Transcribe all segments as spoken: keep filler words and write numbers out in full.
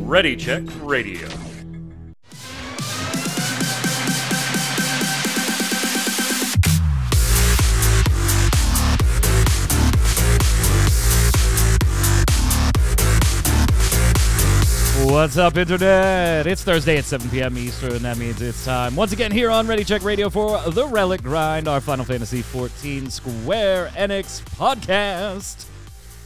Ready Check Radio. What's up, Internet? It's Thursday at seven p.m. Eastern. That means it's time once again here on Ready Check Radio for The Relic Grind, our Final Fantasy fourteen Square Enix podcast.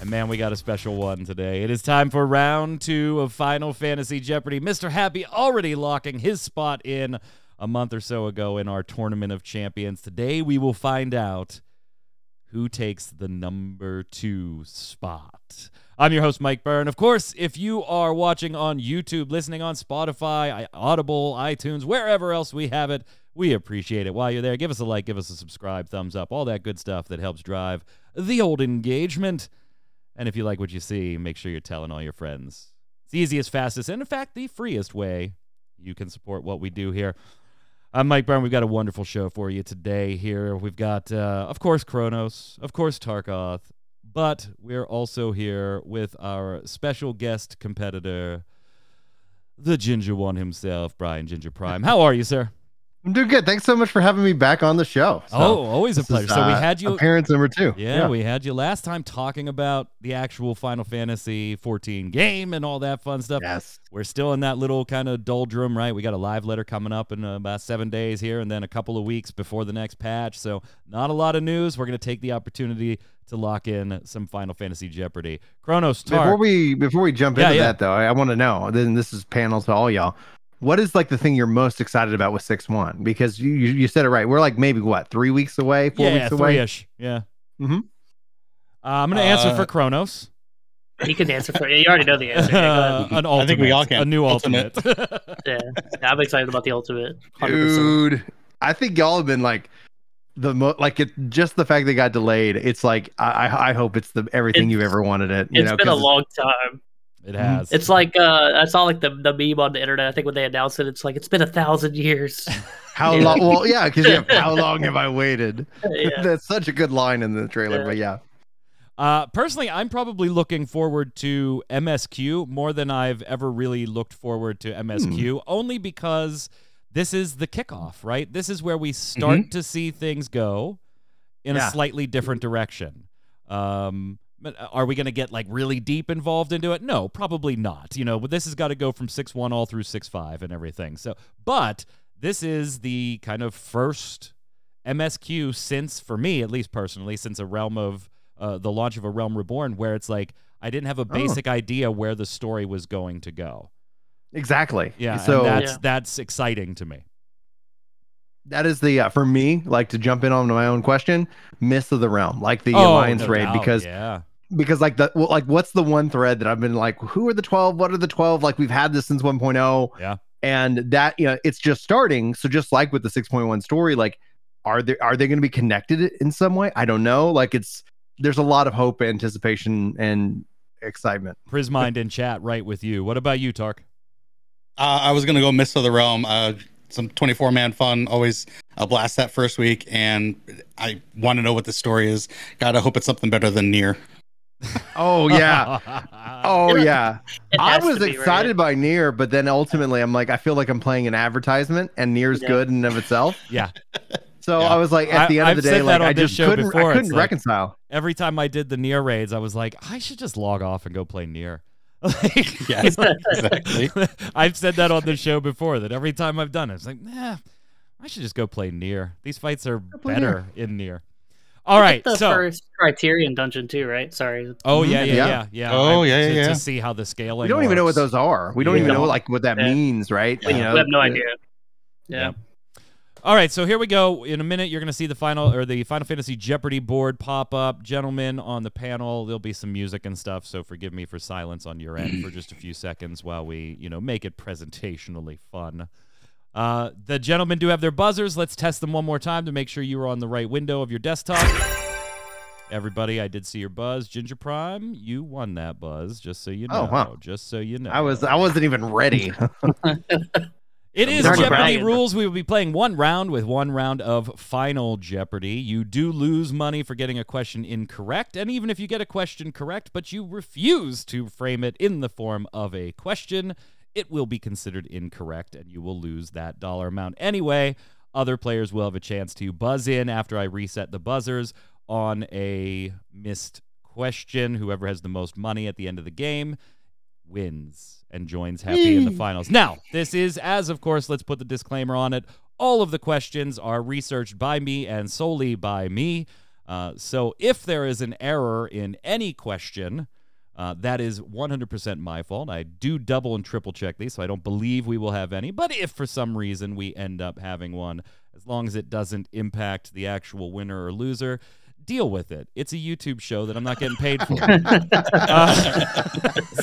And man, we got a special one today. It is time for round two of Final Fantasy Jeopardy. Mister Happy already locking his spot in a month or so ago in our Tournament of Champions. Today we will find out who takes the number two spot. I'm your host, Mike Byrne. Of course, if you are watching on YouTube, listening on Spotify, Audible, iTunes, wherever else we have it, we appreciate it. While you're there, give us a like, give us a subscribe, thumbs up, all that good stuff that helps drive the old engagement. And if you like what you see, make sure you're telling all your friends. It's the easiest, fastest, and in fact, the freest way you can support what we do here. I'm Mike Byrne. We've got a wonderful show for you today here. We've got, uh, of course, Kronos, of course, Tarkoth, but we're also here with our special guest competitor, the Ginger One himself, Brian Ginger Prime. How are you, sir? I'm doing good. Thanks so much for having me back on the show. So, oh, always a pleasure. Is, uh, so we had you. Appearance number two. Yeah, yeah, we had you last time talking about the actual Final Fantasy fourteen game and all that fun stuff. Yes. We're still in that little kind of doldrum, right? We got a live letter coming up in uh, about seven days here and then a couple of weeks before the next patch. So not a lot of news. We're going to take the opportunity to lock in some Final Fantasy Jeopardy. Kronos, Tark. Before we, before we jump yeah, into yeah. that, though, I, I want to know, then this is panel to all y'all. What is like the thing you're most excited about with six one? Because you, you you said it right. We're like maybe what three weeks away, four yeah, weeks away. Three-ish. Yeah. Mm-hmm. Uh, I'm gonna uh, answer for Kronos. He can answer for you. Already know the answer. Uh, an ultimate. I think we all can. A new ultimate. ultimate. yeah. I'm excited about the ultimate. one hundred percent. Dude, I think y'all have been like the mo- like it. Just the fact they got delayed. It's like I I hope it's the everything it's, you've ever wanted it. You it's know, been a long time. It has. It's like uh, I saw like the, the meme on the internet. I think when they announced it, it's like it's been a thousand years. How long? Well, yeah, because you have, how long have I waited? Yeah. That's such a good line in the trailer, yeah. but yeah. Uh, personally, I'm probably looking forward to M S Q more than I've ever really looked forward to M S Q, hmm. only because this is the kickoff, right? This is where we start mm-hmm. to see things go in yeah. a slightly different direction. Um, But are we going to get like really deep involved into it? No, probably not. You know, but this has got to go from six one all through six five and everything. So, but this is the kind of first M S Q since, for me at least personally, since a realm of uh, the launch of A Realm Reborn, where it's like I didn't have a basic oh. idea where the story was going to go. Exactly. Yeah. So that's yeah. that's exciting to me. That is the, uh, for me, like to jump in on my own question, Miss of the Realm, like the oh, Alliance no raid, doubt. because, yeah. because like the, well, like what's the one thread that I've been like, who are the twelve? What are the twelve? Like we've had this since one point oh yeah. and that, you know, it's just starting. So just like with the six point one story, like, are they, are they going to be connected in some way? I don't know. Like it's, there's a lot of hope, anticipation and excitement. Prismind in chat, right with you. What about you, Tark? Uh, I was going to go Miss of the Realm. Uh, Some twenty-four man fun, always a blast that first week, and I want to know what the story is. Gotta hope it's something better than Nier. Oh, yeah. Oh, yeah. I was excited right? by Nier, but then ultimately I'm like, I feel like I'm playing an advertisement, and Nier's yeah. good in and of itself. Yeah. So yeah. I was like, at the end I, of the I've day, like I just couldn't, I couldn't reconcile. Like, every time I did the Nier raids, I was like, I should just log off and go play Nier. Like, yes, exactly. I've said that on the show before, that every time I've done it, it's like, nah, I should just go play Nier. These fights are better Nier. in Nier. All right, the so first Criterion dungeon too, right? Sorry. Oh yeah, yeah, yeah, yeah. yeah. Oh yeah, yeah, to, yeah. To see how the scaling. We don't works. even know what those are. We don't yeah. even know like what that yeah. means, right? Yeah. You know, we have no idea. Yeah. yeah. All right, so here we go. In a minute, you're going to see the final or the Final Fantasy Jeopardy board pop up. Gentlemen on the panel, there'll be some music and stuff, so forgive me for silence on your end for just a few seconds while we, you know, make it presentationally fun. Uh, the gentlemen do have their buzzers. Let's test them one more time to make sure you are on the right window of your desktop. Everybody, I did see your buzz. Ginger Prime, you won that buzz, just so you know. Oh, wow. Just so you know. I was I wasn't even ready. It is Jeopardy Brian. Rules. We will be playing one round with one round of Final Jeopardy. You do lose money for getting a question incorrect, and even if you get a question correct, but you refuse to frame it in the form of a question, it will be considered incorrect, and you will lose that dollar amount. Anyway, other players will have a chance to buzz in after I reset the buzzers on a missed question. Whoever has the most money at the end of the game wins and joins Happy in the finals. Now, this is, as of course, let's put the disclaimer on it. All of the questions are researched by me and solely by me. Uh, so if there is an error in any question, uh, that is one hundred percent my fault. I do double and triple check these, so I don't believe we will have any. But if for some reason we end up having one, as long as it doesn't impact the actual winner or loser, deal with it. It's a YouTube show that I'm not getting paid for. uh,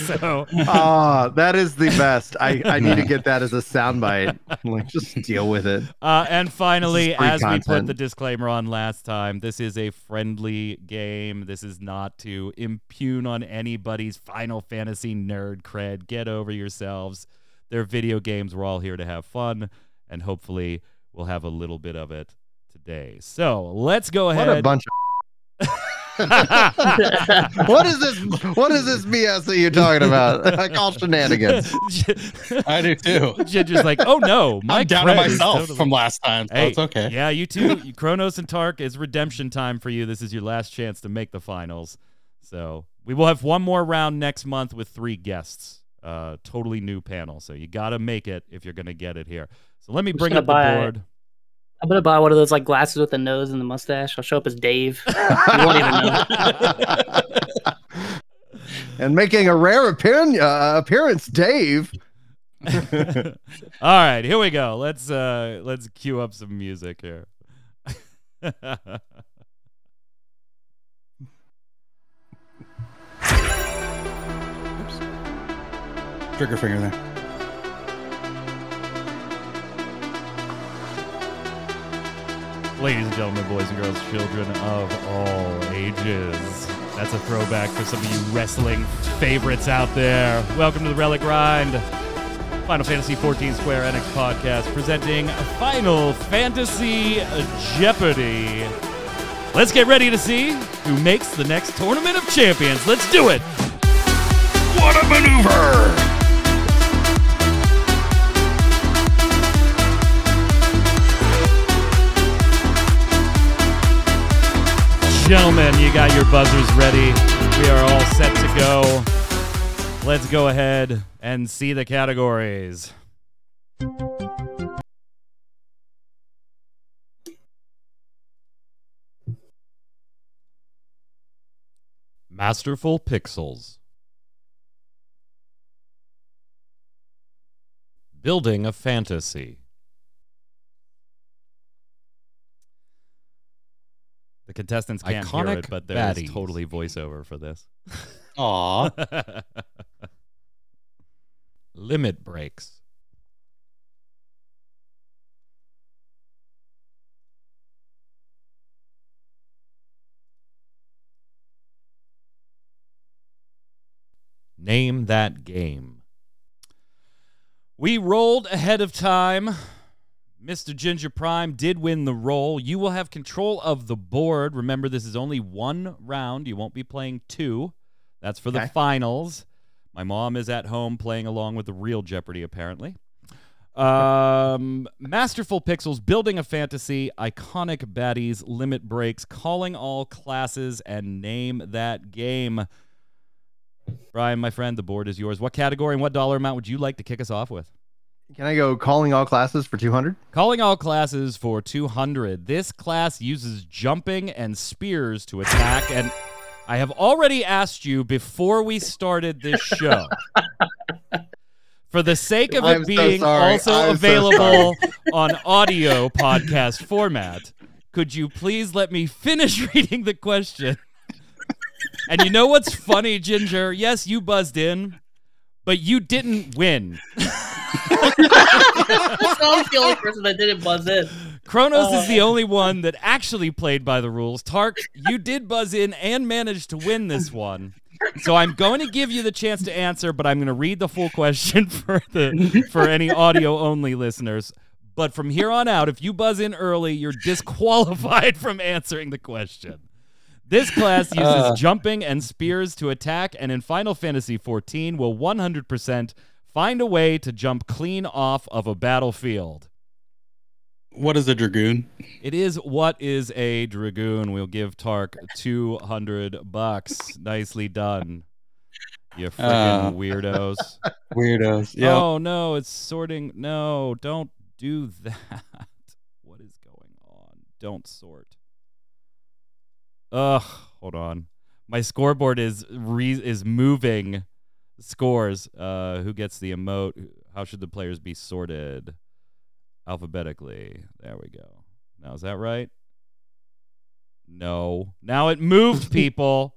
so, oh, that is the best. I, I need to get that as a soundbite. Like, just deal with it. Uh, and finally, as content. We put the disclaimer on last time, this is a friendly game. This is not to impugn on anybody's Final Fantasy nerd cred. Get over yourselves. They're video games. We're all here to have fun, and hopefully we'll have a little bit of it today. So let's go ahead. What a bunch of what is this? What is this B S that you're talking about? I call shenanigans. I do too. Just like, oh no, my I'm down to myself totally... from last time. So hey, it's okay. Yeah, you too. Kronos and Tark, it's redemption time for you. This is your last chance to make the finals. So we will have one more round next month with three guests. Uh, totally new panel. So you got to make it if you're going to get it here. So let me I'm bring up buy... the board. I'm going to buy one of those like glasses with the nose and the mustache. I'll show up as Dave. You won't even know. And making a rare appearance, uh, appearance Dave. All right, here we go. Let's uh, let's cue up some music here. Oops. Trigger finger there. Ladies and gentlemen, boys and girls, children of all ages. That's a throwback for some of you wrestling favorites out there. Welcome to The Relic Grind, Final Fantasy fourteen Square Enix podcast, presenting Final Fantasy Jeopardy. Let's get ready to see who makes the next Tournament of Champions. Let's do it! What a maneuver! Gentlemen, you got your buzzers ready. We are all set to go. Let's go ahead and see the categories. Masterful Pixels. Building a Fantasy. The contestants can't Iconic hear it, but there baddies. Is totally voiceover for this. Aww. Limit Breaks. Name That Game. We rolled ahead of time. Mister Ginger Prime did win the roll. You will have control of the board. Remember, this is only one round. You won't be playing two. That's for okay. the finals. My mom is at home playing along with the real Jeopardy, apparently. Um, Masterful Pixels, Building a Fantasy, Iconic Baddies, Limit Breaks, Calling All Classes, and Name That Game. Brian, my friend, the board is yours. What category and what dollar amount would you like to kick us off with? Can I go Calling All Classes for two hundred? Calling All Classes for two hundred. This class uses jumping and spears to attack, and I have already asked you before we started this show. For the sake of I'm it being so also I'm available so on audio podcast format, could you please let me finish reading the question? And you know what's funny, Ginger? Yes, you buzzed in, but you didn't win. I'm the only person that didn't buzz in. Kronos uh, is the only one that actually played by the rules. Tark, you did buzz in and managed to win this one. So I'm going to give you the chance to answer, but I'm going to read the full question for the for any audio-only listeners. But from here on out, if you buzz in early, you're disqualified from answering the question. This class uses uh. jumping and spears to attack, and in Final Fantasy fourteen will one hundred percent find a way to jump clean off of a battlefield. What is a Dragoon? It is what is a Dragoon. We'll give Tark two hundred bucks. Nicely done. You freaking uh. weirdos. Weirdos. Yep. Oh, no, it's sorting. No, don't do that. What is going on? Don't sort. Ugh, hold on. My scoreboard is re- is moving scores. Uh, who gets the emote? How should the players be sorted? Alphabetically. There we go. Now, is that right? No. Now it moved, people.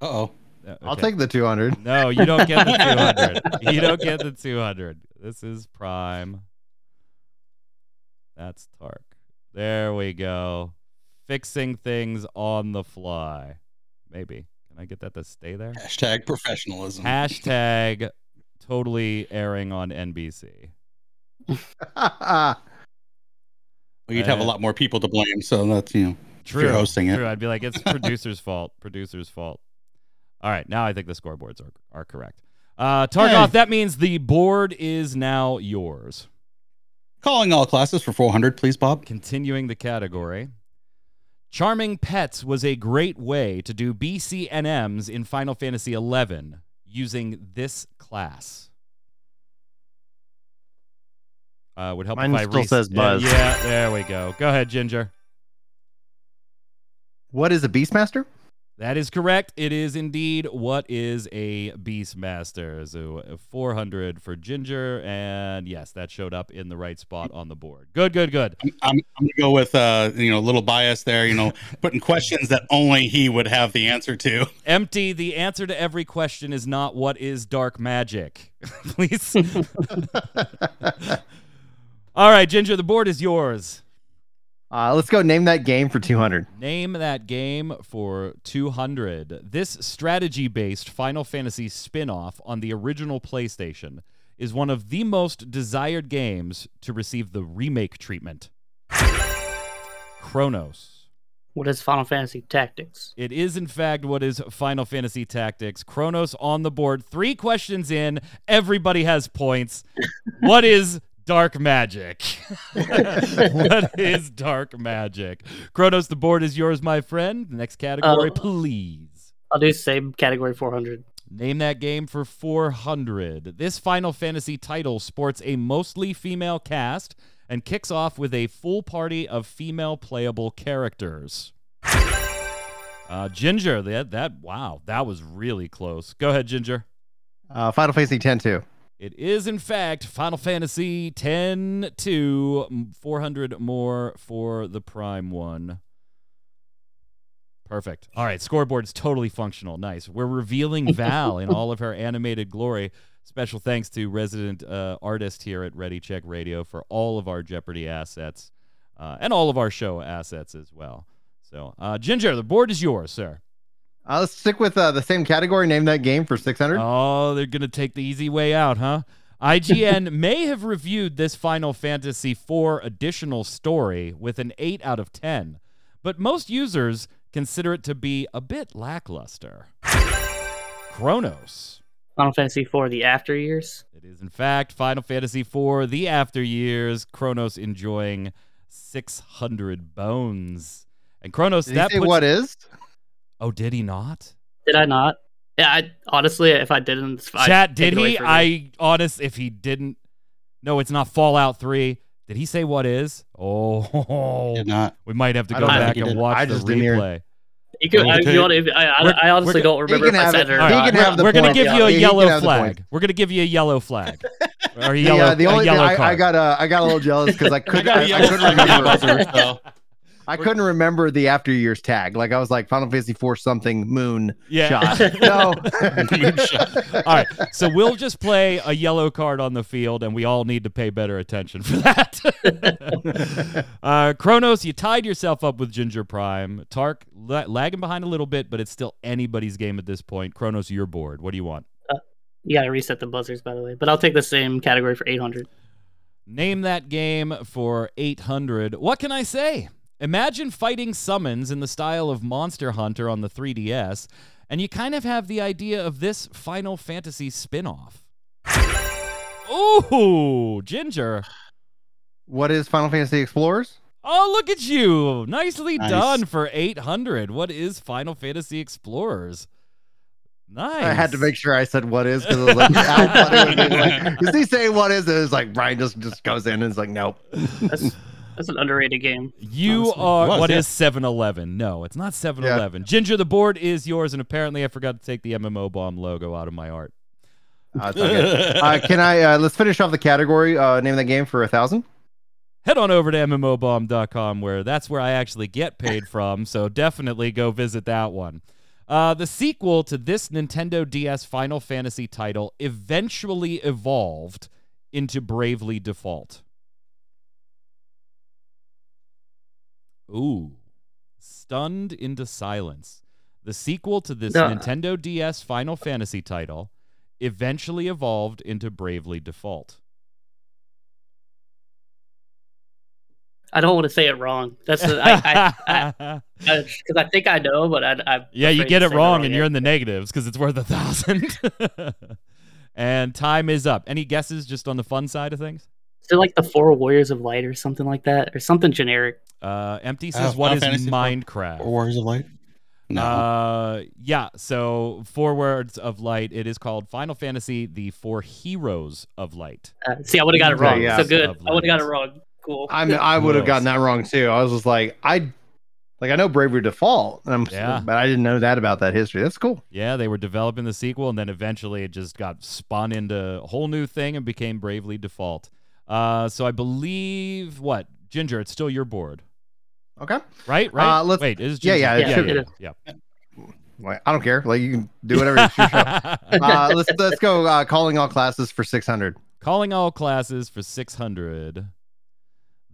Uh-oh. Okay. I'll take the two hundred. No, you don't get the two hundred. You don't get the two hundred. This is prime. That's Tark. There we go. Fixing things on the fly. Maybe. Can I get that to stay there? Hashtag professionalism. Hashtag totally airing on N B C. Well, you'd have a lot more people to blame, so that's, you know, true. If you're hosting it. True. I'd be like, it's producer's fault. Producer's fault. All right, now I think the scoreboards are are correct. Uh, Tarkoth, hey. That means the board is now yours. Calling all classes for four hundred, please, Bob. Continuing the category. Charming pets was a great way to do B C N Ms in Final Fantasy eleven using this class. Uh, would help Mine if I still re- says buzz. Yeah, yeah, there we go. Go ahead, Ginger. What is a Beastmaster? That is correct. It is indeed. What is a Beastmaster? So four hundred for Ginger, and yes, that showed up in the right spot on the board. Good, good, good. I'm, I'm, I'm gonna go with uh, you know, a little bias there. You know, putting questions that only he would have the answer to. Empty. The answer to every question is not what is dark magic. Please. All right, Ginger, the board is yours. Uh, let's go name that game for two hundred. Name that game for two hundred. This strategy-based Final Fantasy spin-off on the original PlayStation is one of the most desired games to receive the remake treatment. Kronos. What is Final Fantasy Tactics? It is, in fact, what is Final Fantasy Tactics. Kronos on the board. Three questions in. Everybody has points. What is... Dark magic. What is dark magic? Kronos, the board is yours, my friend. Next category, uh, please. I'll do the same category, four hundred. Name that game for four hundred. This Final Fantasy title sports a mostly female cast and kicks off with a full party of female playable characters. Uh, Ginger, that, that wow, that was really close. Go ahead, Ginger. Uh, Final Fantasy ten two. It is, in fact, Final Fantasy ten two, four hundred more for the prime one. Perfect. All right, scoreboard's totally functional. Nice. We're revealing Val in all of her animated glory. Special thanks to resident uh, artist here at Ready Check Radio for all of our Jeopardy assets uh, and all of our show assets as well. So, uh, Ginger, the board is yours, sir. Uh, let's stick with uh, the same category. Name that game for six hundred. Oh, they're going to take the easy way out, huh? I G N may have reviewed this Final Fantasy four additional story with an eight out of ten, but most users consider it to be a bit lackluster. Kronos. Final Fantasy four The After Years. It is, in fact, Final Fantasy four The After Years. Kronos enjoying six hundred bones. And Kronos, Did that he say puts... what is... Oh, did he not? Did I not? Yeah, I honestly, if I didn't, I'd chat. Did he? I honest, if he didn't, no, it's not Fallout three. Did he say what is? Oh, did not. We might have to go back and watch I just the didn't replay. Hear. You can, I, you want to, I, I honestly don't remember if I said it or not. Right. We're going to give you a yellow flag. We're going to give you a yellow flag. Or a yellow, the, uh, the only a yellow I, I got, uh, I got a little jealous because I couldn't. I, I couldn't remember. I We're, couldn't remember the After Years tag. Like I was like Final Fantasy four something moon yeah. shot. No. Moon shot. All right. So we'll just play a yellow card on the field, and we all need to pay better attention for that. uh, Kronos, you tied yourself up with Ginger Prime. Tark la- lagging behind a little bit, but it's still anybody's game at this point. Kronos, you're bored. What do you want? Uh, you got to reset the buzzers, by the way. But I'll take the same category for eight hundred. Name that game for eight hundred. What can I say? Imagine fighting summons in the style of Monster Hunter on the three D S, and you kind of have the idea of this Final Fantasy spin-off. Ooh, Ginger. What is Final Fantasy Explorers? Oh, look at you. Nicely nice. Done for eight hundred. What is Final Fantasy Explorers? Nice. I had to make sure I said what is, because I was like, like, does he say what is? And it's like, Brian just, just goes in and it's like, nope. That's- That's an underrated game. You Honestly. are... Was, what yeah. is seven eleven? No, it's not seven eleven. Yeah. Ginger, the board is yours, and apparently I forgot to take the M M O Bomb logo out of my art. Uh, uh, can I... Uh, let's finish off the category. Uh, name the game for one thousand. Head on over to M M O Bomb dot com, where that's where I actually get paid from, so definitely go visit that one. Uh, the sequel to this Nintendo D S Final Fantasy title eventually evolved into Bravely Default. Ooh, stunned into silence. The sequel to this no. Nintendo D S Final Fantasy title eventually evolved into Bravely Default. I don't want to say it wrong. That's because I, I, I, I, I think I know, but I. I'm yeah, you get it wrong, it wrong, and yet. You're in the negatives because it's worth a thousand. And time is up. Any guesses just on the fun side of things? Is it like the Four Warriors of Light or something like that, or something generic? Uh, Empty says, uh, what is Minecraft? Four Warriors of Light? No. Uh, yeah, so Four Words of Light. It is called Final Fantasy, the Four Heroes of Light. Uh, see, I would have got it wrong. Yeah, yeah. So good. I would have got it wrong. Cool. I mean, I would have gotten that wrong, too. I was just like, I... Like, I know Bravery Default, and I'm, yeah. but I didn't know that about that history. That's cool. Yeah, they were developing the sequel, and then eventually it just got spun into a whole new thing and became Bravely Default. Uh, so I believe, what? Ginger, it's still your board. Okay. Right, right. Uh, let's, Wait, is Ginger? Yeah, yeah, yeah. Sure. yeah, yeah. yeah. I don't care. Like, you can do whatever you show. Uh, let's, let's go uh, calling all classes for six hundred. Calling all classes for six hundred.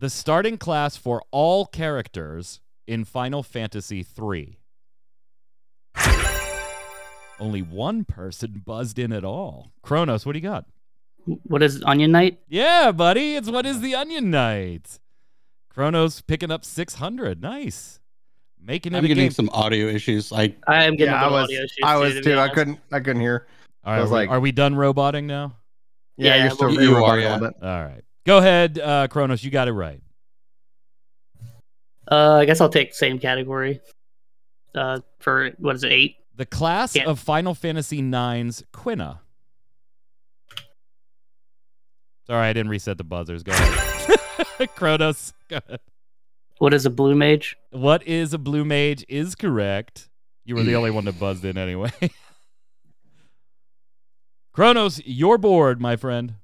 The starting class for all characters... in Final Fantasy three. Only one person buzzed in at all. Kronos, what do you got? What is Onion Knight? Yeah, buddy. It's what is the Onion Knight? Kronos picking up six hundred. Nice. Making it I'm a getting game. some audio issues. I, I am getting yeah, I was, audio issues. I was too. too. I couldn't I couldn't hear. All right, I was are, like, we, are we done roboting now? Yeah, yeah you're still you are, yeah. All right. Go ahead, uh, Kronos. You got it right. Uh, I guess I'll take same category uh, for, what is it, eight? The class yeah. of Final Fantasy nine's Quina. Sorry, I didn't reset the buzzers. Go ahead. Kronos, go ahead. What is a blue mage? What is a blue mage is correct. You were the only one that buzzed in anyway. Kronos, you're bored, my friend.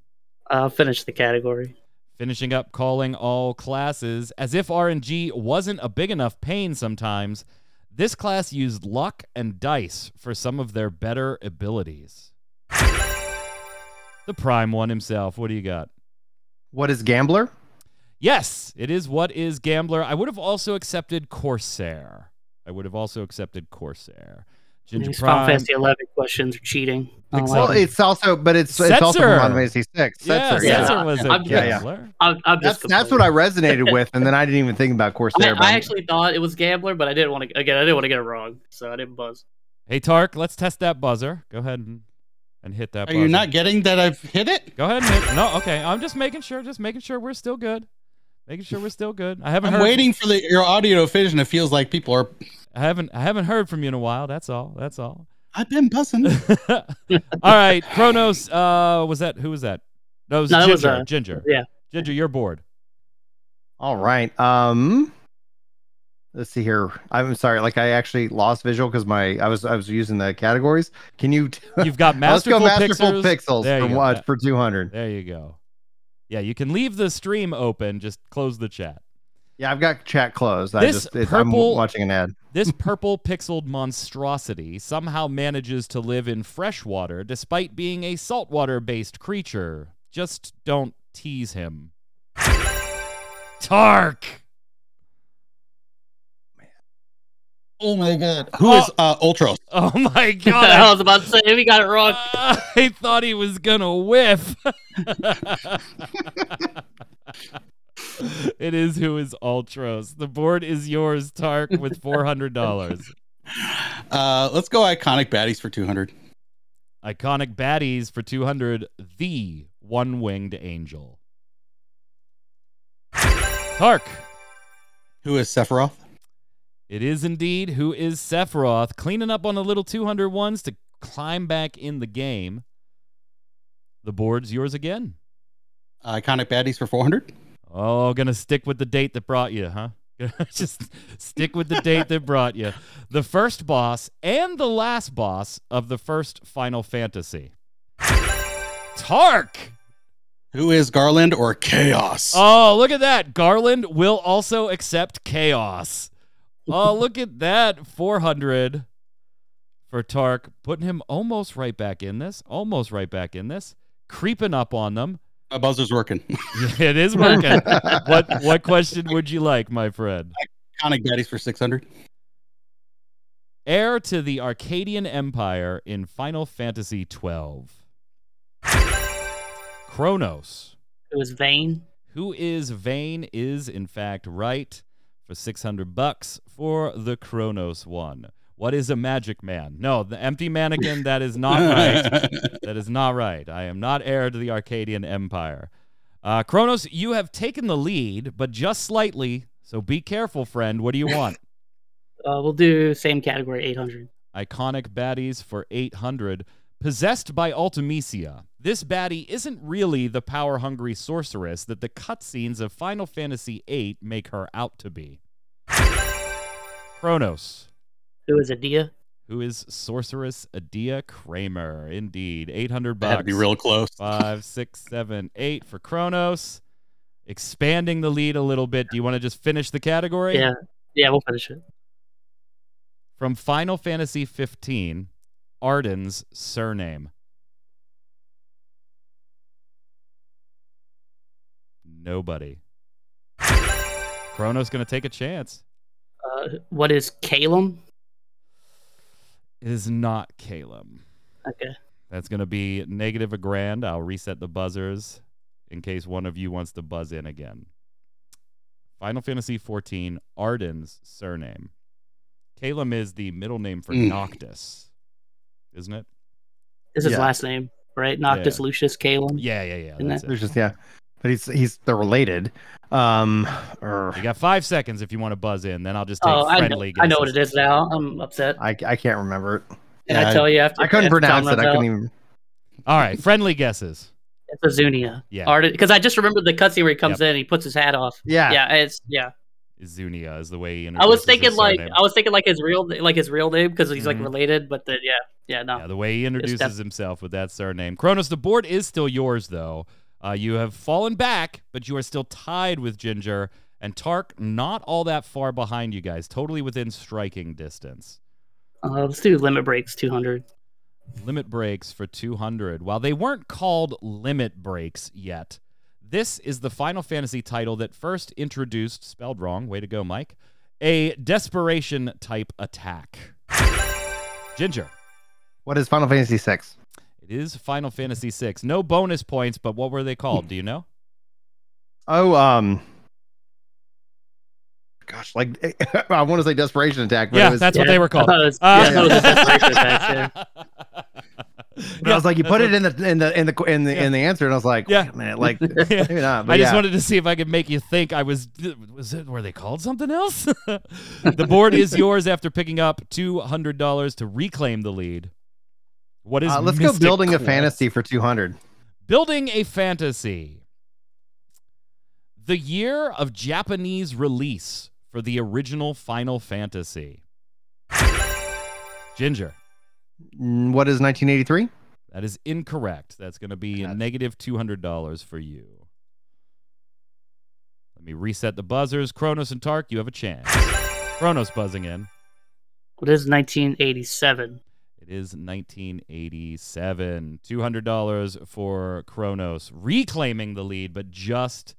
I'll finish the category. Finishing up calling all classes. As if R N G wasn't a big enough pain sometimes, this class used luck and dice for some of their better abilities. The prime one himself. What do you got? What is Gambler? Yes, it is what is Gambler. I would have also accepted Corsair. I would have also accepted Corsair. Ginger These Prime. Final Fantasy eleven questions are cheating. Exactly. Well, it's also, but it's Setzer. It's also from Final Fantasy six. Yeah, yeah. Setzer was a I'm, yeah, Gambler. I'm, I'm that's, that's what I resonated with, and then I didn't even think about Corsair. I, I actually thought it was Gambler, but I didn't want to. Again, I didn't want to get it wrong, so I didn't buzz. Hey Tark, let's test that buzzer. Go ahead and, and hit that. Are buzzer. You not getting that? I've hit it. Go ahead and hit. No, okay. I'm just making sure. Just making sure we're still good. Making sure we're still good. I haven't. I'm heard waiting for the, your audio to finish, and it feels like people are. I haven't I haven't heard from you in a while. That's all. That's all. I've been buzzing. All right, Kronos. Uh, was that who was that? No, it was no, Ginger. Was, uh, Ginger. Yeah. Ginger, you're bored. All right. Um, let's see here. I'm sorry. Like I actually lost visual because my I was I was using the categories. Can you? T- You've got masterful pixels. Let's go masterful pixels, pixels for watch for two hundred. There you go. Yeah, you can leave the stream open. Just close the chat. Yeah, I've got chat closed. This I just, it's, purple, I'm watching an ad. This purple pixeled monstrosity somehow manages to live in freshwater despite being a saltwater-based creature. Just don't tease him. Tark! Oh my god. Who oh. is uh, Ultros? Oh my god. I was about to say, we got it wrong. Uh, I thought he was gonna whiff. It is who is Ultros. The board is yours, Tark, with four hundred dollars. Uh, let's go iconic baddies for two hundred. Iconic baddies for two hundred. The one-winged angel. Tark. Who is Sephiroth? It is indeed who is Sephiroth, cleaning up on the little two hundred ones to climb back in the game. The board's yours again. Uh, iconic baddies for four hundred. Oh, gonna stick with the date that brought you, huh? Just stick with the date that brought you. The first boss and the last boss of the first Final Fantasy. Tark! Who is Garland or Chaos? Oh, look at that. Garland will also accept Chaos. Oh, look at that. four hundred for Tark. Putting him almost right back in this. Almost right back in this. Creeping up on them. My buzzer's working. It is working. What what question would you like, my friend? Iconic baddies for six hundred. Heir to the Arcadian Empire in Final Fantasy twelve. Kronos. Who is Vayne? Who is Vayne is, in fact, right for six hundred bucks for the Kronos one. What is a magic man? No, the empty mannequin, that is not right. That is not right. I am not heir to the Arcadian Empire. Uh, Kronos, you have taken the lead, but just slightly, so be careful, friend. What do you want? Uh, we'll do same category, eight hundred. Iconic baddies for eight hundred. Possessed by Ultimisia. This baddie isn't really the power-hungry sorceress that the cutscenes of Final Fantasy eight make her out to be. Kronos. Who is Adia? Who is Sorceress Adia Kramer? Indeed, eight hundred bucks. That'd be real close. Five, six, seven, eight for Kronos. Expanding the lead a little bit. Do you want to just finish the category? Yeah, yeah, we'll finish it. From Final Fantasy fifteen, Arden's surname. Nobody. Kronos gonna take a chance. Uh, what is Calum? It is not Caleb. Okay. That's going to be negative a grand. I'll reset the buzzers in case one of you wants to buzz in again. Final Fantasy fourteen, Arden's surname. Caleb is the middle name for mm. Noctis, isn't it? This is yeah. his last name, right? Noctis, yeah. Lucius, Caleb. Yeah, yeah, yeah. That's that? it. Lucius, yeah. But he's he's they're related. Um, or... You got five seconds if you want to buzz in. Then I'll just take oh, friendly. I know, I know what it is now. I'm upset. I, I can't remember it. Can yeah, I tell you after? I couldn't after pronounce it. I couldn't out. even. All right, friendly guesses. It's Izunia. Yeah. Because I just remembered the cutscene where he comes yep. in and he puts his hat off. Yeah. Yeah. It's yeah. Izunia is the way he introduces. I was thinking his like surname. I was thinking like his real like his real name because he's mm-hmm. like related, but then yeah yeah no yeah, the way he introduces def- himself with that surname. Kronos, the board is still yours though. Uh, you have fallen back, but you are still tied with Ginger and Tark, not all that far behind you guys, totally within striking distance. Uh, let's do Limit Breaks two hundred. Limit Breaks for two hundred. While they weren't called Limit Breaks yet, this is the Final Fantasy title that first introduced, spelled wrong, way to go, Mike, a desperation-type attack. Ginger. What is Final Fantasy six? It is Final Fantasy six. No bonus points, but what were they called? Do you know? Oh, um, gosh, like I want to say Desperation Attack. But yeah, it was, that's yeah. what they were called. I was, uh, yeah, was Desperation Attack. Yeah. But yeah, I was like, you put it in the in the in the in the, yeah. in the answer, and I was like, yeah, wait a minute, like yeah. maybe not. But I just yeah. wanted to see if I could make you think. I was was it? Were they called something else? The board is yours after picking up two hundred dollars to reclaim the lead. What is uh, let's Mystic go building Quest? A fantasy for two hundred. Building a fantasy. The year of Japanese release for the original Final Fantasy. Ginger. What is nineteen eighty-three? That is incorrect. That's going to be negative two hundred dollars for you. Let Let me reset the buzzers. Kronos and Tark, you have a chance. Kronos buzzing in. It is nineteen eighty-seven. It is nineteen eighty-seven. two hundred dollars for Kronos, reclaiming the lead, but just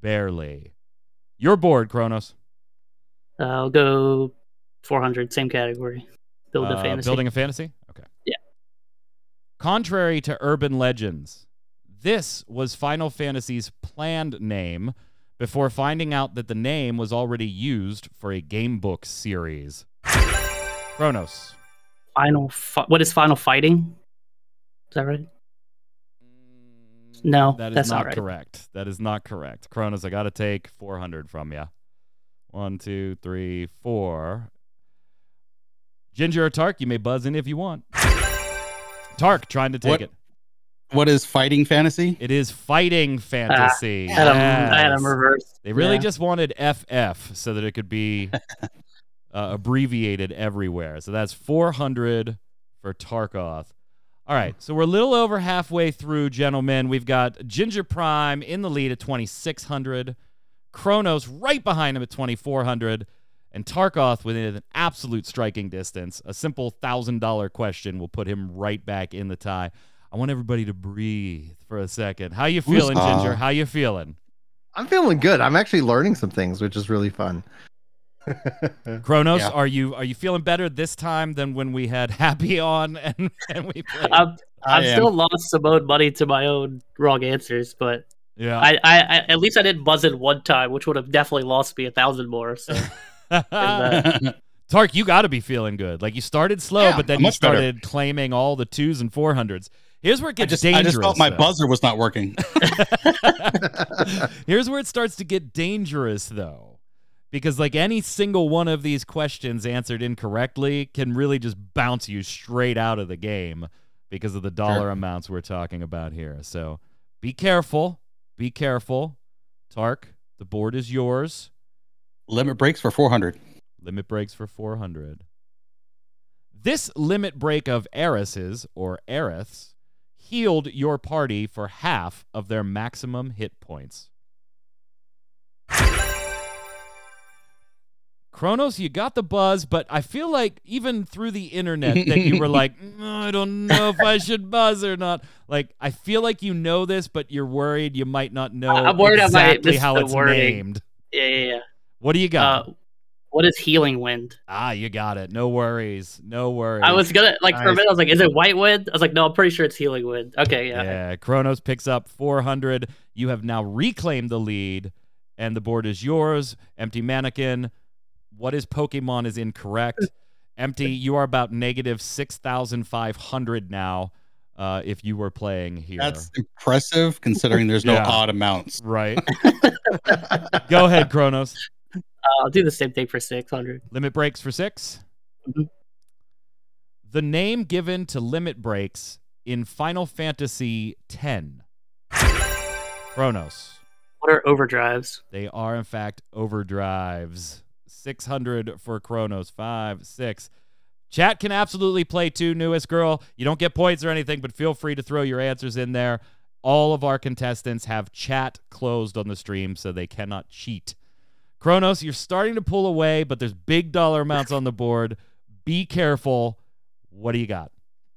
barely. You're bored, Kronos. Uh, I'll go four hundred, same category. Build a uh, fantasy. Building a fantasy? Okay. Yeah. Contrary to urban legends, this was Final Fantasy's planned name before finding out that the name was already used for a game book series. Kronos. Final. Fi- what is Final Fighting? Is that right? No, that is that's not, not right. correct. That is not correct. Kronos, I got to take four hundred from you. One, two, three, four. Ginger or Tark, you may buzz in if you want. Tark trying to take what, it. What is Fighting Fantasy? It is Fighting Fantasy. Uh, I, had them, yes. I had them reversed. They really yeah. just wanted F F so that it could be uh, abbreviated everywhere. So that's four hundred for Tarkoth. All right, so we're a little over halfway through, gentlemen. We've got Ginger Prime in the lead at twenty-six hundred. Kronos right behind him at twenty-four hundred. And Tarkoth within an absolute striking distance. A simple one thousand dollars question will put him right back in the tie. I want everybody to breathe for a second. How you feeling, Ooh, Ginger? Uh, How you feeling? I'm feeling good. I'm actually learning some things, which is really fun. Kronos, yeah. are you are you feeling better this time than when we had Happy on and, and we played? I've, I've still lost some own money to my own wrong answers, but yeah, I, I, I at least I didn't buzz it one time, which would have definitely lost me a thousand more. So, and, uh, Tark, you got to be feeling good. Like you started slow, yeah, but then you started better. claiming all the twos and four hundreds. Here's where it gets I just, dangerous. I just felt my though. buzzer was not working. Here's where it starts to get dangerous, though. Because like any single one of these questions answered incorrectly can really just bounce you straight out of the game because of the dollar sure. amounts we're talking about here. So be careful. Be careful. Tark, the board is yours. Limit breaks for four hundred. Limit breaks for four hundred. This limit break of heiresses or heiress healed your party for half of their maximum hit points. Kronos, you got the buzz, but I feel like even through the internet that you were like, mm, I don't know if I should buzz or not. Like, I feel like you know this, but you're worried you might not know I'm worried exactly how it's wording. named. Yeah, yeah, yeah. What do you got? Uh, what is Healing Wind? Ah, you got it. No worries. No worries. I was gonna like nice. for a minute. I was like, is it White Wind? I was like, no, I'm pretty sure it's Healing Wind. Okay, yeah. Yeah. Kronos picks up four hundred. You have now reclaimed the lead, and the board is yours. Empty Mannequin. What is Pokemon is incorrect. Empty, you are about negative six thousand five hundred now uh, if you were playing here. That's impressive considering there's no yeah. odd amounts. Right. Go ahead, Kronos. Uh, I'll do the same thing for six hundred. Limit breaks for six? Mm-hmm. The name given to limit breaks in Final Fantasy X. Kronos. What are overdrives? They are, in fact, overdrives. six hundred for Kronos. Five, six. Chat can absolutely play too, newest girl. You don't get points or anything, but feel free to throw your answers in there. All of our contestants have chat closed on the stream, so they cannot cheat. Kronos, you're starting to pull away, but there's big dollar amounts on the board. Be careful. What do you got?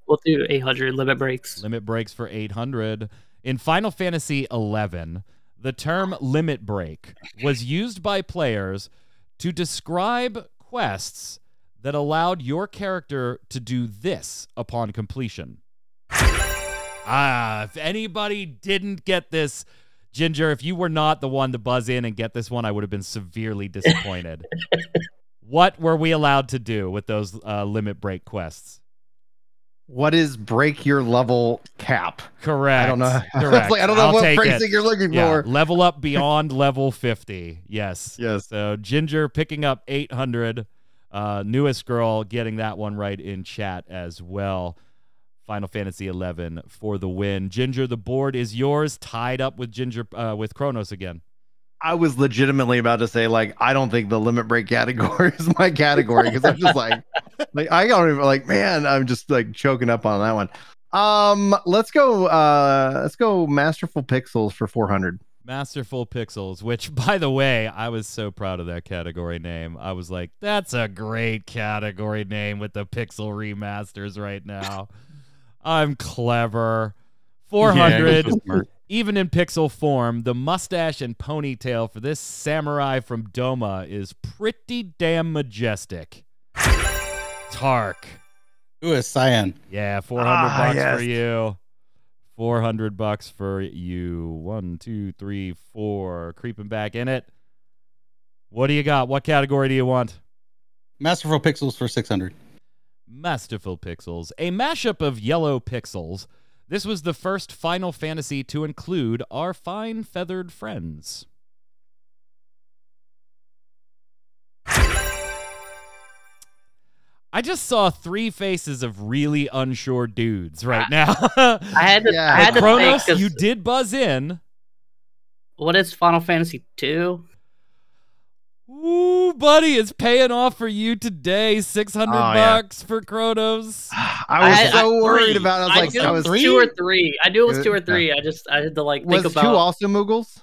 We'll do eight hundred limit breaks. Limit breaks for eight hundred. In Final Fantasy eleven, the term limit break was used by players to describe quests that allowed your character to do this upon completion. Ah, if anybody didn't get this, Ginger, if you were not the one to buzz in and get this one, I would have been severely disappointed. What were we allowed to do with those uh, limit break quests? What is break your level cap? Correct. I don't know. Correct. Like, I don't know I'll what phrasing you're looking yeah. for. Level up beyond level fifty. Yes. Yes. So Ginger picking up eight hundred. Uh, newest girl getting that one right in chat as well. Final Fantasy eleven for the win. Ginger, the board is yours. Tied up with Ginger uh, with Kronos again. I was legitimately about to say, like, I don't think the limit break category is my category because I'm just like, like I don't even like, man, I'm just like choking up on that one. Um, let's go, uh, let's go, Masterful Pixels for four hundred. Masterful Pixels, which, by the way, I was so proud of that category name. I was like, that's a great category name with the Pixel remasters right now. I'm clever. four hundred, yeah, even in pixel form, the mustache and ponytail for this samurai from Doma is pretty damn majestic. Tark. Ooh, a cyan. Yeah, four hundred ah, bucks yes. for you. four hundred bucks for you. One, two, three, four. Creeping back in it. What do you got? What category do you want? Masterful Pixels for six hundred. Masterful Pixels. A mashup of yellow pixels. This was the first Final Fantasy to include our fine feathered friends. I just saw three faces of really unsure dudes right now. I had to, yeah. I had to Kronos, think, you did buzz in. What is Final Fantasy two? Ooh, buddy, it's paying off for you today. six hundred oh, yeah. bucks for Kronos. I was I so I, worried three. about it. I was I like, it was three? two or three. I knew it was two or three. I just I had to like was think about. Was two also Moogles?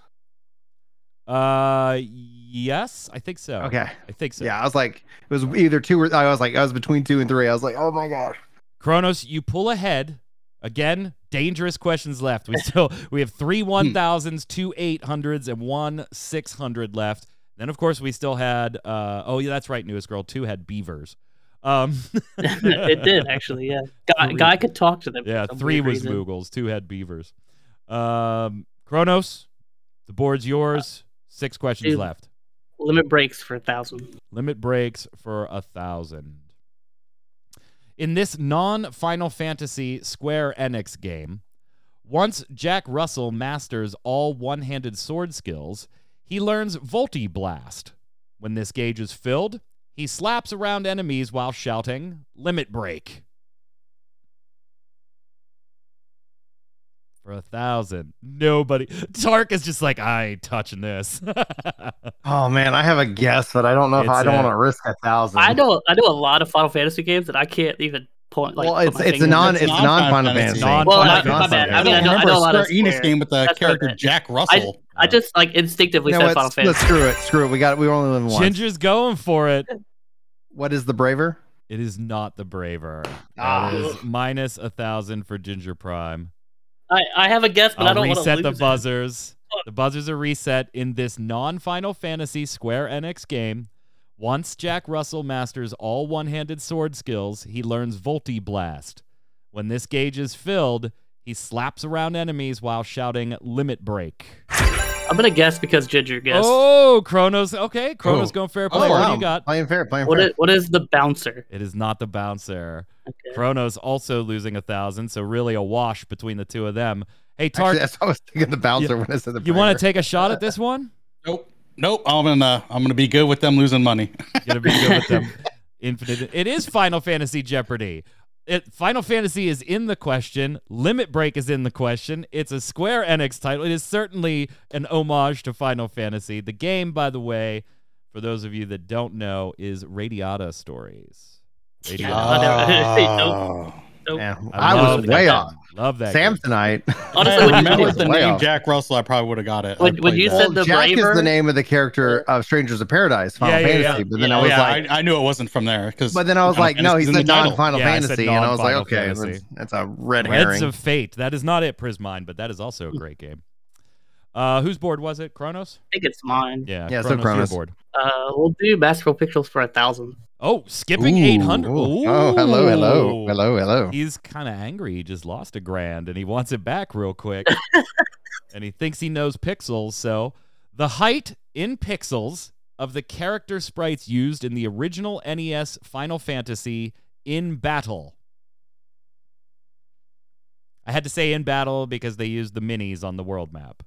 Uh, yes, I think so. Okay, I think so. Yeah, I was like, it was either two or I was like, I was between two and three. I was like, oh my gosh. Kronos, you pull ahead again. Dangerous questions left. We still we have three one thousands, two eight hundreds, and one six hundred left. Then of course we still had. Uh, oh yeah, that's right. Newest Girl two had beavers. Um, it did actually. Yeah, guy, guy could talk to them. Yeah, three was reason. Moogles, two had beavers. Um, Kronos, the board's yours. Uh, Six questions Dude, left. Limit breaks for a thousand. Limit breaks for a thousand. In this non-Final Fantasy Square Enix game, once Jack Russell masters all one-handed sword skills, he learns Voltiblast. When this gauge is filled, he slaps around enemies while shouting, "Limit break." For a thousand. Nobody. Tark is just like, I ain't touching this. Oh man, I have a guess, but I don't know if it's I don't a, want to risk a thousand. I know I know a lot of Final Fantasy games that I can't even point like. Well, it's it's a non it's non Final Fantasy. Well, my bad. I mean, I know I know a lot of Square Enix game with the That's character perfect. Jack Russell. I, I just like instinctively no, said Final Fantasy. Let's screw it. Screw it. We got it. We only live once. Ginger's going for it. What is the Braver? It is not the Braver. Ah. That is minus a thousand for Ginger Prime. I, I have a guess, but I'll I don't want to reset the buzzers. It. The buzzers are reset in this non-Final Fantasy Square Enix game. Once Jack Russell masters all one-handed sword skills, he learns Voltiblast. When this gauge is filled, he slaps around enemies while shouting "Limit Break." I'm gonna guess because Ginger guessed. Oh, Kronos. Okay, Kronos oh. going fair play. Oh, wow. What do you got? Playing fair. Playing what fair. Is, what is the bouncer? It is not the bouncer. Okay. Kronos also losing a thousand, so really a wash between the two of them. Hey, Tark. Actually, I was thinking the bouncer you, when I said the. You want to take a shot at this one? Nope. Nope. I'm gonna. I'm gonna be good with them losing money. Gonna be good with them. Infinite. It is Final Fantasy Jeopardy. It, Final Fantasy is in the question. Limit Break is in the question. It's a Square Enix title. It is certainly an homage to Final Fantasy. The game, by the way, for those of you that don't know, is Radiata Stories. Radiata. Oh. Nope. Nope. Man, I, I was way off. Love that. Samsonite. Honestly, when you with the name off. Jack Russell, I probably would have got it. When, when you that. said the Jack Braver? Is the name of the character of Strangers of Paradise, Final yeah, Fantasy. Yeah, yeah. But then yeah, I was yeah, like, I, I knew it wasn't from there. But then I was Final like, Fantasy no, he's the non-Final yeah, Fantasy, non-Final and I was like, okay, Fantasy. That's a red herring. Reds of Fate. That is not it, Prismine, but that is also a great game. Uh, whose board was it? Kronos? I think it's mine. Yeah, yeah Kronos, so Kronos. Board. Uh, we'll do Masterful Pictures for a thousand. Oh, skipping ooh, eight hundred. Ooh. Oh, hello, hello, hello, hello. He's kind of angry. He just lost a grand, and he wants it back real quick. And he thinks he knows pixels, so the height in pixels of the character sprites used in the original N E S Final Fantasy in battle. I had to say in battle because they used the minis on the world map.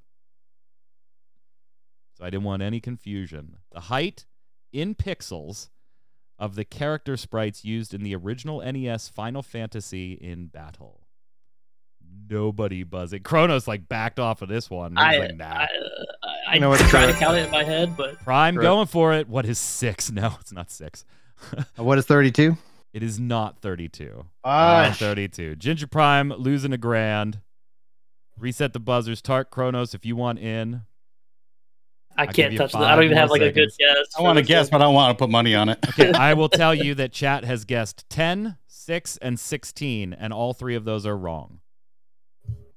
So I didn't want any confusion. The height in pixels of the character sprites used in the original N E S Final Fantasy in battle. Nobody buzzing. Kronos like backed off of this one. I, like, nah. I, I, I know it's trying to count it in my head, but Prime true. Going for it. What is six? No, it's not six. What is thirty-two? It is not thirty-two. Ah, thirty-two. Ginger Prime losing a grand. Reset the buzzers. Tark, Kronos, if you want in. I I'll can't touch that. I don't even have like seconds. a good guess. I want to guess, but I don't want to put money on it. Okay, I will tell you that chat has guessed ten, six, and sixteen, and all three of those are wrong.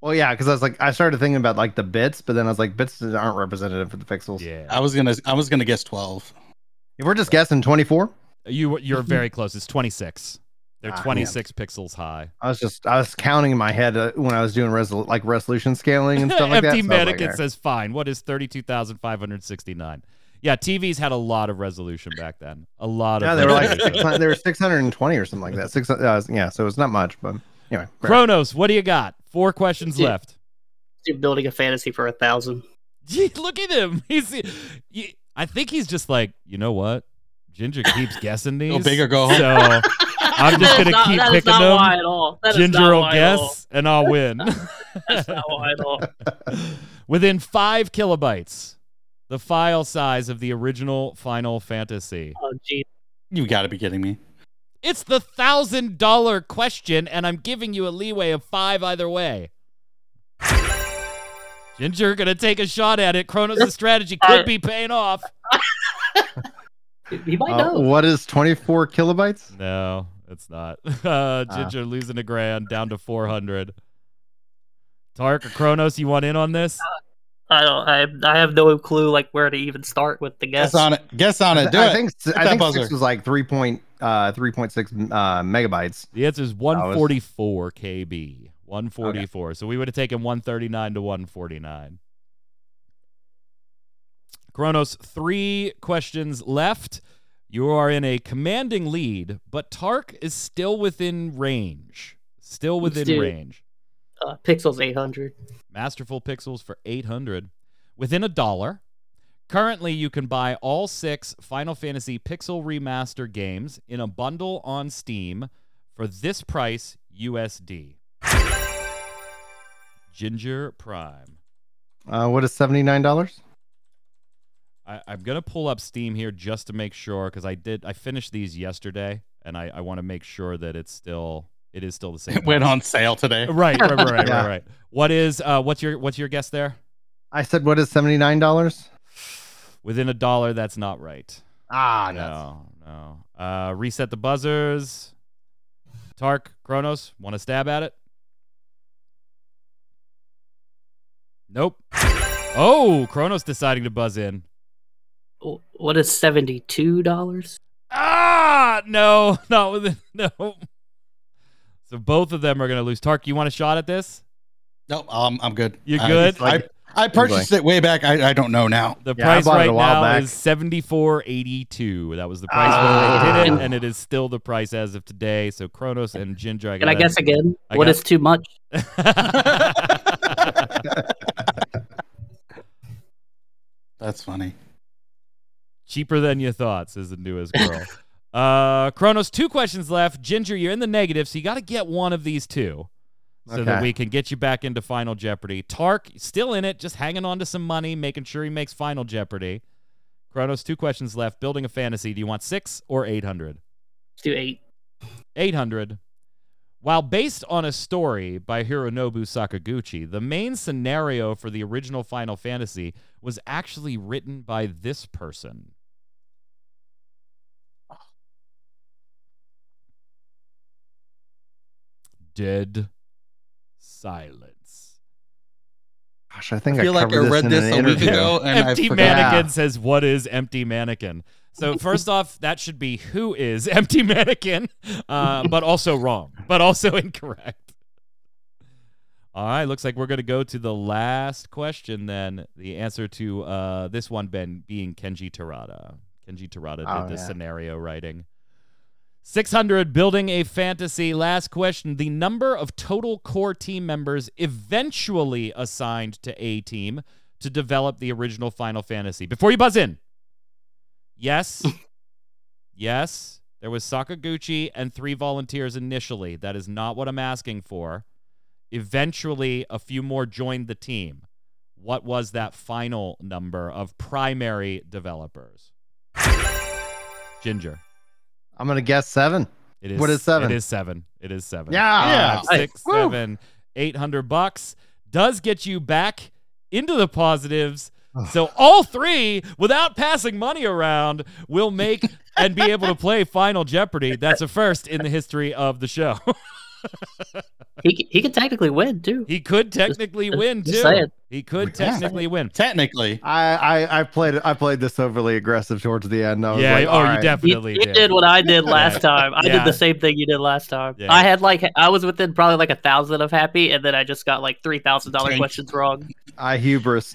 Well, yeah, because I was like, I started thinking about like the bits, but then I was like, bits aren't representative for the pixels. Yeah, I was gonna, I was gonna guess twelve. If we're just guessing twenty-four. You, you're very close. It's twenty-six. They're twenty-six ah, pixels high. I was just, I was counting in my head uh, when I was doing resol- like resolution scaling and stuff like that. Empty so mannequin like, says fine. What is thirty-two thousand five hundred sixty-nine? Yeah, T Vs had a lot of resolution back then. A lot yeah, of. Yeah, they resolution. were like they were six hundred twenty or something like that. Six, uh, yeah, so it's not much, but anyway. Right. Kronos, what do you got? Four questions Dude, left. You're building a fantasy for a thousand. Gee, look at him. He's. He, I think he's just like, you know what? Ginger keeps guessing these. Go big or go home. So I'm just going to keep that picking them. Why at all. That Ginger will why guess, all. and I'll win. That's not why at all. Within five kilobytes, the file size of the original Final Fantasy. Oh, geez. You got to be kidding me. It's the one thousand dollars question, and I'm giving you a leeway of five either way. Ginger going to take a shot at it. Kronos' strategy could be paying off. He might know. Uh, what is twenty-four kilobytes? No, it's not. Uh, Ginger uh. losing a grand, down to four hundred. Tark or Kronos, you want in on this? I don't. I I have no clue like where to even start with the guess. Guess on it. Guess on it. Do I, it. I think Get I think buzzer. six was like three point six uh, uh, megabytes. The answer is one forty-four was... K B. one forty-four. Okay. So we would have taken one thirty-nine to one forty-nine. Kronos, three questions left. You are in a commanding lead, but Tark is still within range. Still within Dude. range. Uh, pixels eight hundred. Masterful pixels for eight hundred. Within a dollar. Currently, you can buy all six Final Fantasy Pixel Remaster games in a bundle on Steam for this price U S D. Ginger Prime. Uh, what is seventy-nine dollars? I, I'm gonna pull up Steam here just to make sure, because I did I finished these yesterday, and I, I want to make sure that it's still it is still the same. It went on sale today. Right, right, right, right, yeah. right, right. What is uh what's your what's your guess there? I said what is seventy-nine dollars? Within a dollar, that's not right. Ah, no, nuts. no. Uh, reset the buzzers. Tark, Kronos, want to stab at it? Nope. Oh, Kronos deciding to buzz in. What is seventy-two dollars? Ah, no, not within, no. So both of them are going to lose. Tark, you want a shot at this? No, um, I'm good. You're uh, good? Like, I, I purchased it way back. I, I don't know now. The yeah, price right now back. is seventy-four eighty-two. That was the price ah. when they did it, and it is still the price as of today. So Kronos and Ginger. I Can I guess again? I what guess. is too much? That's funny. Cheaper than you thought, says the newest girl. uh, Kronos, two questions left. Ginger, you're in the negative, so you got to get one of these two so okay. that we can get you back into Final Jeopardy. Tark, still in it, just hanging on to some money, making sure he makes Final Jeopardy. Kronos, two questions left. Building a fantasy. Do you want six or eight hundred? Let's do eight. eight hundred. While based on a story by Hironobu Sakaguchi, the main scenario for the original Final Fantasy was actually written by this person. Dead silence. Gosh, I think I, I feel like I read this, this a week ago. And Empty I Mannequin says, "What is Empty Mannequin?" So first off, that should be who is Empty Mannequin, uh, but also wrong, but also incorrect. All right, looks like we're going to go to the last question then. The answer to uh, this one, Ben, being Kenji Terada. Kenji Terada did oh, the yeah. scenario writing. six hundred, building a fantasy. Last question. The number of total core team members eventually assigned to a team to develop the original Final Fantasy. Before you buzz in. Yes. Yes. There was Sakaguchi and three volunteers initially. That is not what I'm asking for. Eventually, a few more joined the team. What was that final number of primary developers? Ginger. I'm going to guess seven. It is, what is seven? It is seven. It is seven. Yeah. Five, yeah. Six, Woo. seven, eight hundred bucks. Does get you back into the positives. So all three, without passing money around, will make and be able to play Final Jeopardy. That's a first in the history of the show. He he could technically win too. He could technically just, win just too. Saying. He could technically yeah. win. Technically, I, I I played I played this overly aggressive towards the end. I was yeah, like, oh, right. you definitely you, you did. did what I did last time. I yeah. did the same thing you did last time. Yeah. I had like I was within probably like a thousand of happy, and then I just got like three thousand dollar questions wrong. I hubris.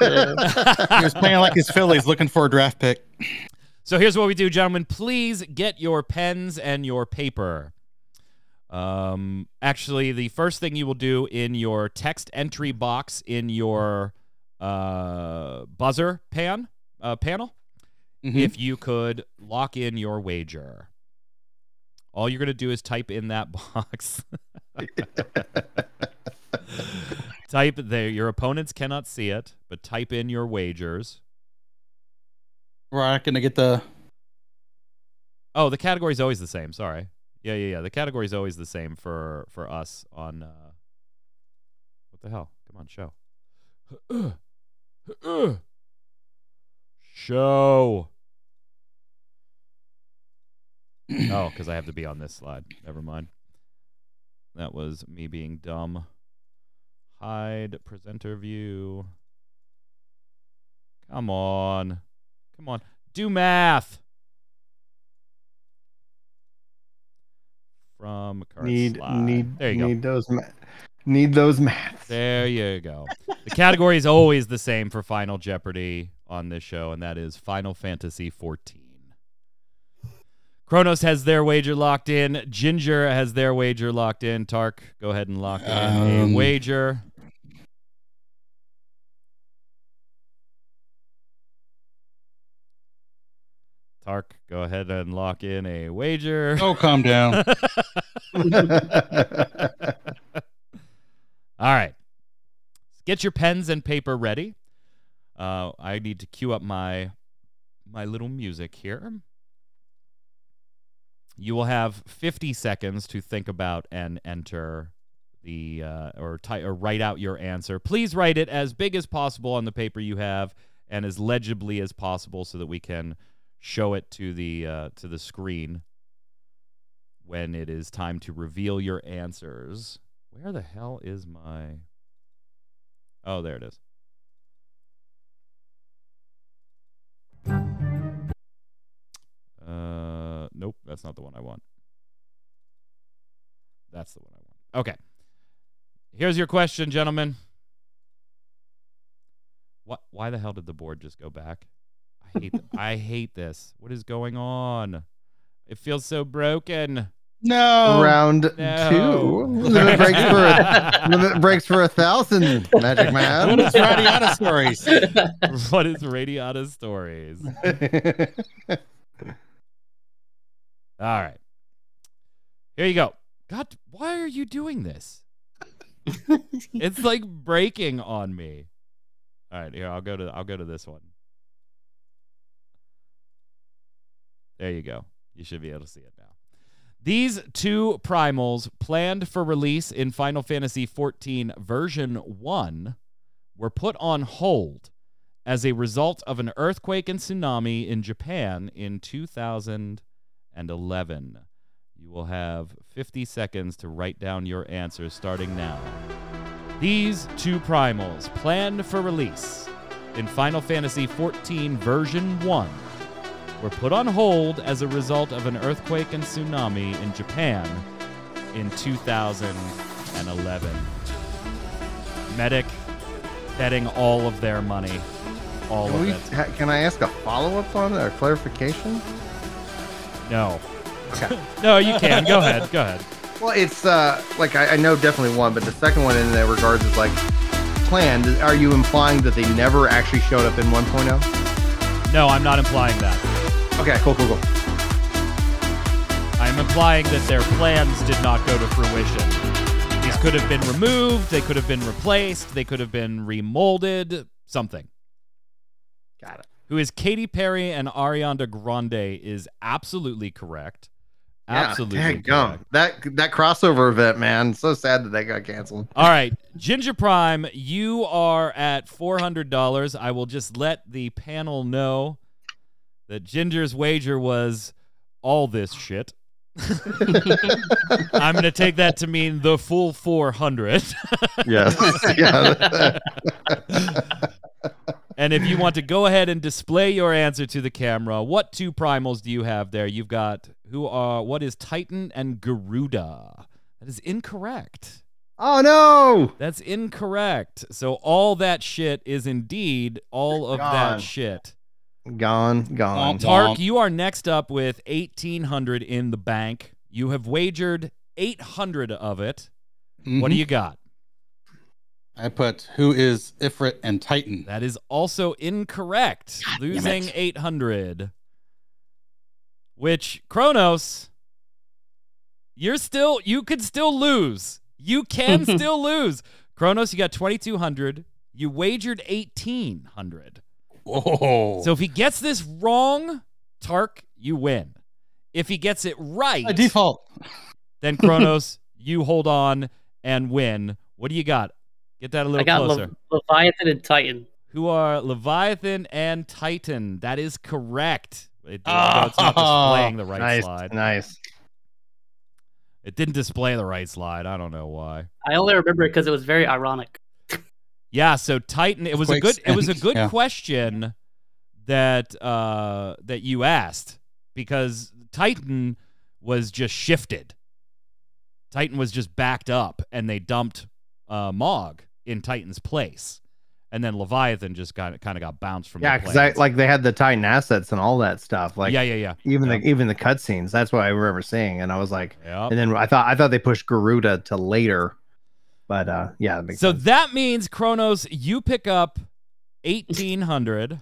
He was playing like his Phillies, looking for a draft pick. So here's what we do, gentlemen. Please get your pens and your paper. Um, actually, the first thing you will do in your text entry box in your uh, buzzer pan uh, panel, mm-hmm. if you could lock in your wager. All you're going to do is type in that box. Type there. Your opponents cannot see it, but type in your wagers. We're not going to get the... Oh, the category is always the same. Sorry. Yeah, yeah, yeah. The category is always the same for, for us on... Uh... What the hell? Come on, show. Uh, uh, uh. Show. Oh, because I have to be on this slide. Never mind. That was me being dumb. Hide presenter view. Come on. Come on. Do math. From current need, slide. Need, there you need go. Those ma- need those maths. There you go. The category is always the same for Final Jeopardy on this show, and that is Final Fantasy fourteen. Kronos has their wager locked in. Ginger has their wager locked in. Tark, go ahead and lock in um, a wager. Tark, go ahead and lock in a wager. Oh, calm down. All right. Get your pens and paper ready. Uh, I need to cue up my my little music here. You will have fifty seconds to think about and enter the uh, or, ty- or write out your answer. Please write it as big as possible on the paper you have and as legibly as possible so that we can show it to the uh, to the screen when it is time to reveal your answers. Where the hell is my... Oh, there it is. Uh, nope, that's not the one I want. That's the one I want. Okay. Here's your question, gentlemen. What? Why the hell did the board just go back? I hate, th- I hate this. What is going on? It feels so broken. No. Round no. two. Limit breaks for a, limit breaks for a thousand. Magic man. What is Radiata Stories? What is Radiata Stories? All right. Here you go. God, why are you doing this? It's like breaking on me. All right, here I'll go to I'll go to this one. There you go. You should be able to see it now. These two primals planned for release in Final Fantasy fourteen version one were put on hold as a result of an earthquake and tsunami in Japan in two thousand eleven. You will have fifty seconds to write down your answers starting now. These two primals planned for release in Final Fantasy fourteen version one were put on hold as a result of an earthquake and tsunami in Japan in two thousand eleven. Medic betting all of their money. All can of we, it. Ha, can I ask a follow-up on it or clarification? No. Okay. No, you can. Go ahead. Go ahead. Well, it's uh, like I, I know definitely one, but the second one in that regards is like planned. Are you implying that they never actually showed up in one point oh? No, I'm not implying that. Okay, cool, cool, cool. I'm implying that their plans did not go to fruition. These could have been removed, they could have been replaced, they could have been remolded, something. Got it. Who is Katy Perry and Ariana Grande is absolutely correct. Absolutely yeah, correct. Go. That, that crossover event, man. So sad that that got canceled. All right. Ginger Prime, you are at four hundred dollars. I will just let the panel know that Ginger's wager was all this shit. I'm going to take that to mean the full four hundred. Yes. Yeah. And if you want to go ahead and display your answer to the camera, what two primals do you have there? You've got who are what is Titan and Garuda? That is incorrect. Oh no! That's incorrect. So all that shit is indeed all of gone. that shit. Gone, gone. Tark, you are next up with eighteen hundred in the bank. You have wagered eight hundred of it. Mm-hmm. What do you got? I put who is Ifrit and Titan. That is also incorrect. God, losing eight hundred. Which Kronos, you're still you could still lose. You can still lose. Kronos, you got twenty-two hundred. You wagered eighteen hundred. Whoa. So if he gets this wrong, Tark, you win. If he gets it right, by default, then Kronos, you hold on and win. What do you got? Get that a little I got closer. Le- Leviathan and Titan. Who are Leviathan and Titan. That is correct. It, oh, it's not displaying the right nice, slide. Nice. It didn't display the right slide. I don't know why. I only remember it because it was very ironic. Yeah, so Titan. It was Quakes a good. It was a good yeah. question that uh, that you asked, because Titan was just shifted. Titan was just backed up, and they dumped uh, Mog in Titan's place, and then Leviathan just kind of kind of got bounced from. Yeah, because like they had the Titan assets and all that stuff. Like yeah, yeah, yeah. Even yep. the even the cutscenes. That's what I remember seeing, and I was like, yep. and then I thought I thought they pushed Garuda to later. But uh, yeah, that makes so sense. That means Kronos, you pick up eighteen hundred,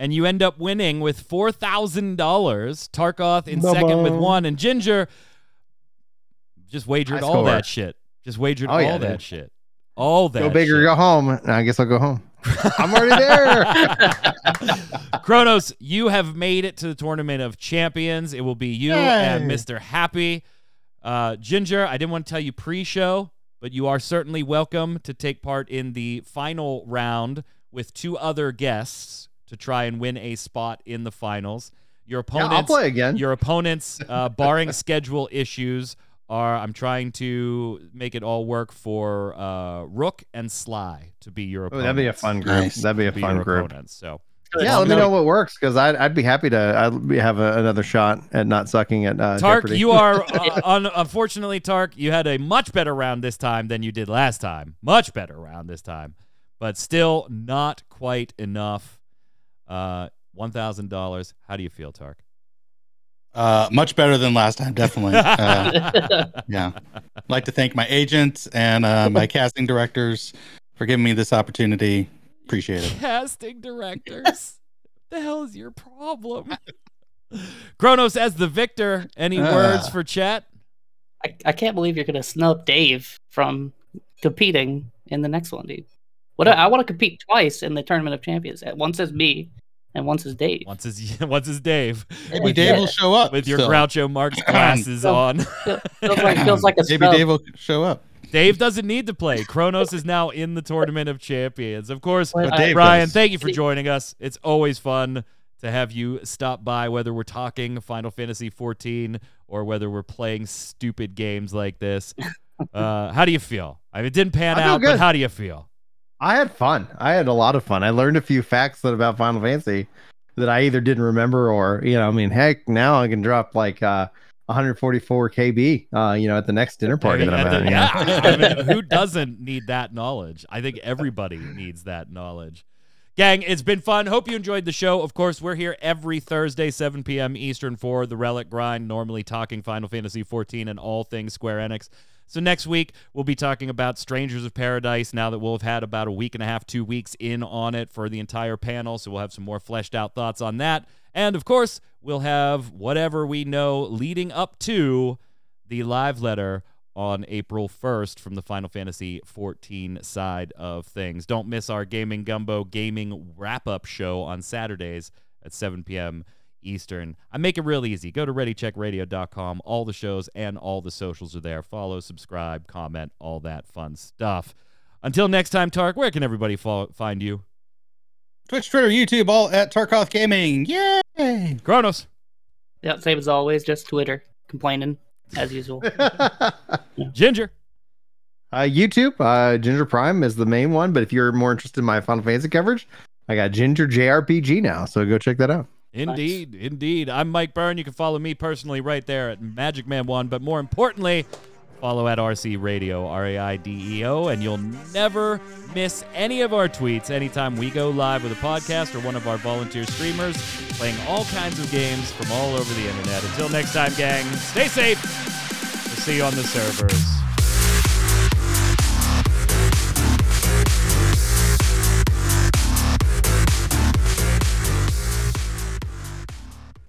and you end up winning with four thousand dollars. Tarkoth in Ba-ba. second with one, and Ginger just wagered all that shit. Just wagered oh, all yeah, that dude. shit. All that. Go big shit. Or go home. No, I guess I'll go home. I'm already there. Kronos, you have made it to the Tournament of Champions. It will be you Yay. and Mister Happy. Uh, Ginger, I didn't want to tell you pre-show, but you are certainly welcome to take part in the final round with two other guests to try and win a spot in the finals. Your opponents, yeah, I'll play again. Your opponents, uh, barring schedule issues, are I'm trying to make it all work for uh, Rook and Sly to be your opponents. Ooh, that'd be a fun group. Nice. That'd be a be fun group. Opponents, so. Yeah, let me know what works, because I'd, I'd be happy to I'd be, have a, another shot at not sucking at uh, Tark, Jeopardy. You are, uh, un- unfortunately, Tark, you had a much better round this time than you did last time. Much better round this time. But still not quite enough. Uh, one thousand dollars. How do you feel, Tark? Uh, much better than last time, definitely. Uh, yeah. I'd like to thank my agents and uh, my casting directors for giving me this opportunity. Appreciate it. Casting directors. The hell is your problem? Kronos as the victor. Any uh, words for chat? I, I can't believe you're going to snub Dave from competing in the next one, dude. What I, I want to compete twice in the Tournament of Champions. Once as me, and once as Dave. Once as once as Dave. Maybe with, Dave will show up with your so. Groucho Marx glasses on. Feels like, feels like a Maybe snub. Dave will show up. Dave doesn't need to play. Kronos is now in the Tournament of Champions. Of course, Ryan, does. Thank you for joining us. It's always fun to have you stop by, whether we're talking Final Fantasy fourteen or whether we're playing stupid games like this. Uh, how do you feel? I mean, it didn't pan out, good. But how do you feel? I had fun. I had a lot of fun. I learned a few facts that about Final Fantasy that I either didn't remember or, you know, I mean, heck, now I can drop like... Uh, one forty-four K B, uh, you know, at the next dinner party that I'm at. The, yeah, I mean, who doesn't need that knowledge? I think everybody needs that knowledge. Gang, it's been fun. Hope you enjoyed the show. Of course, we're here every Thursday, seven p.m. Eastern for The Relic Grind, normally talking Final Fantasy fourteen and all things Square Enix. So next week, we'll be talking about Strangers of Paradise now that we'll have had about a week and a half, two weeks in on it for the entire panel. So we'll have some more fleshed out thoughts on that. And, of course, we'll have whatever we know leading up to the live letter on April first from the Final Fantasy fourteen side of things. Don't miss our Gaming Gumbo gaming wrap-up show on Saturdays at seven p.m. Eastern. I make it real easy. Go to ready check radio dot com. All the shows and all the socials are there. Follow, subscribe, comment, all that fun stuff. Until next time, Tark, where can everybody follow, find you? Twitch, Twitter, YouTube, all at Tarkoth Gaming. Yay! Kronos. Yeah, same as always, just Twitter. Complaining, as usual. Yeah. Ginger. Uh, YouTube, uh, Ginger Prime is the main one, but if you're more interested in my Final Fantasy coverage, I got Ginger J R P G now, so go check that out. Indeed, nice. Indeed. I'm Mike Byrne. You can follow me personally right there at Magic Man one, but more importantly, follow at R C Radio, R A I D E O, and you'll never miss any of our tweets anytime we go live with a podcast or one of our volunteer streamers playing all kinds of games from all over the internet. Until next time, gang, stay safe. We'll see you on the servers.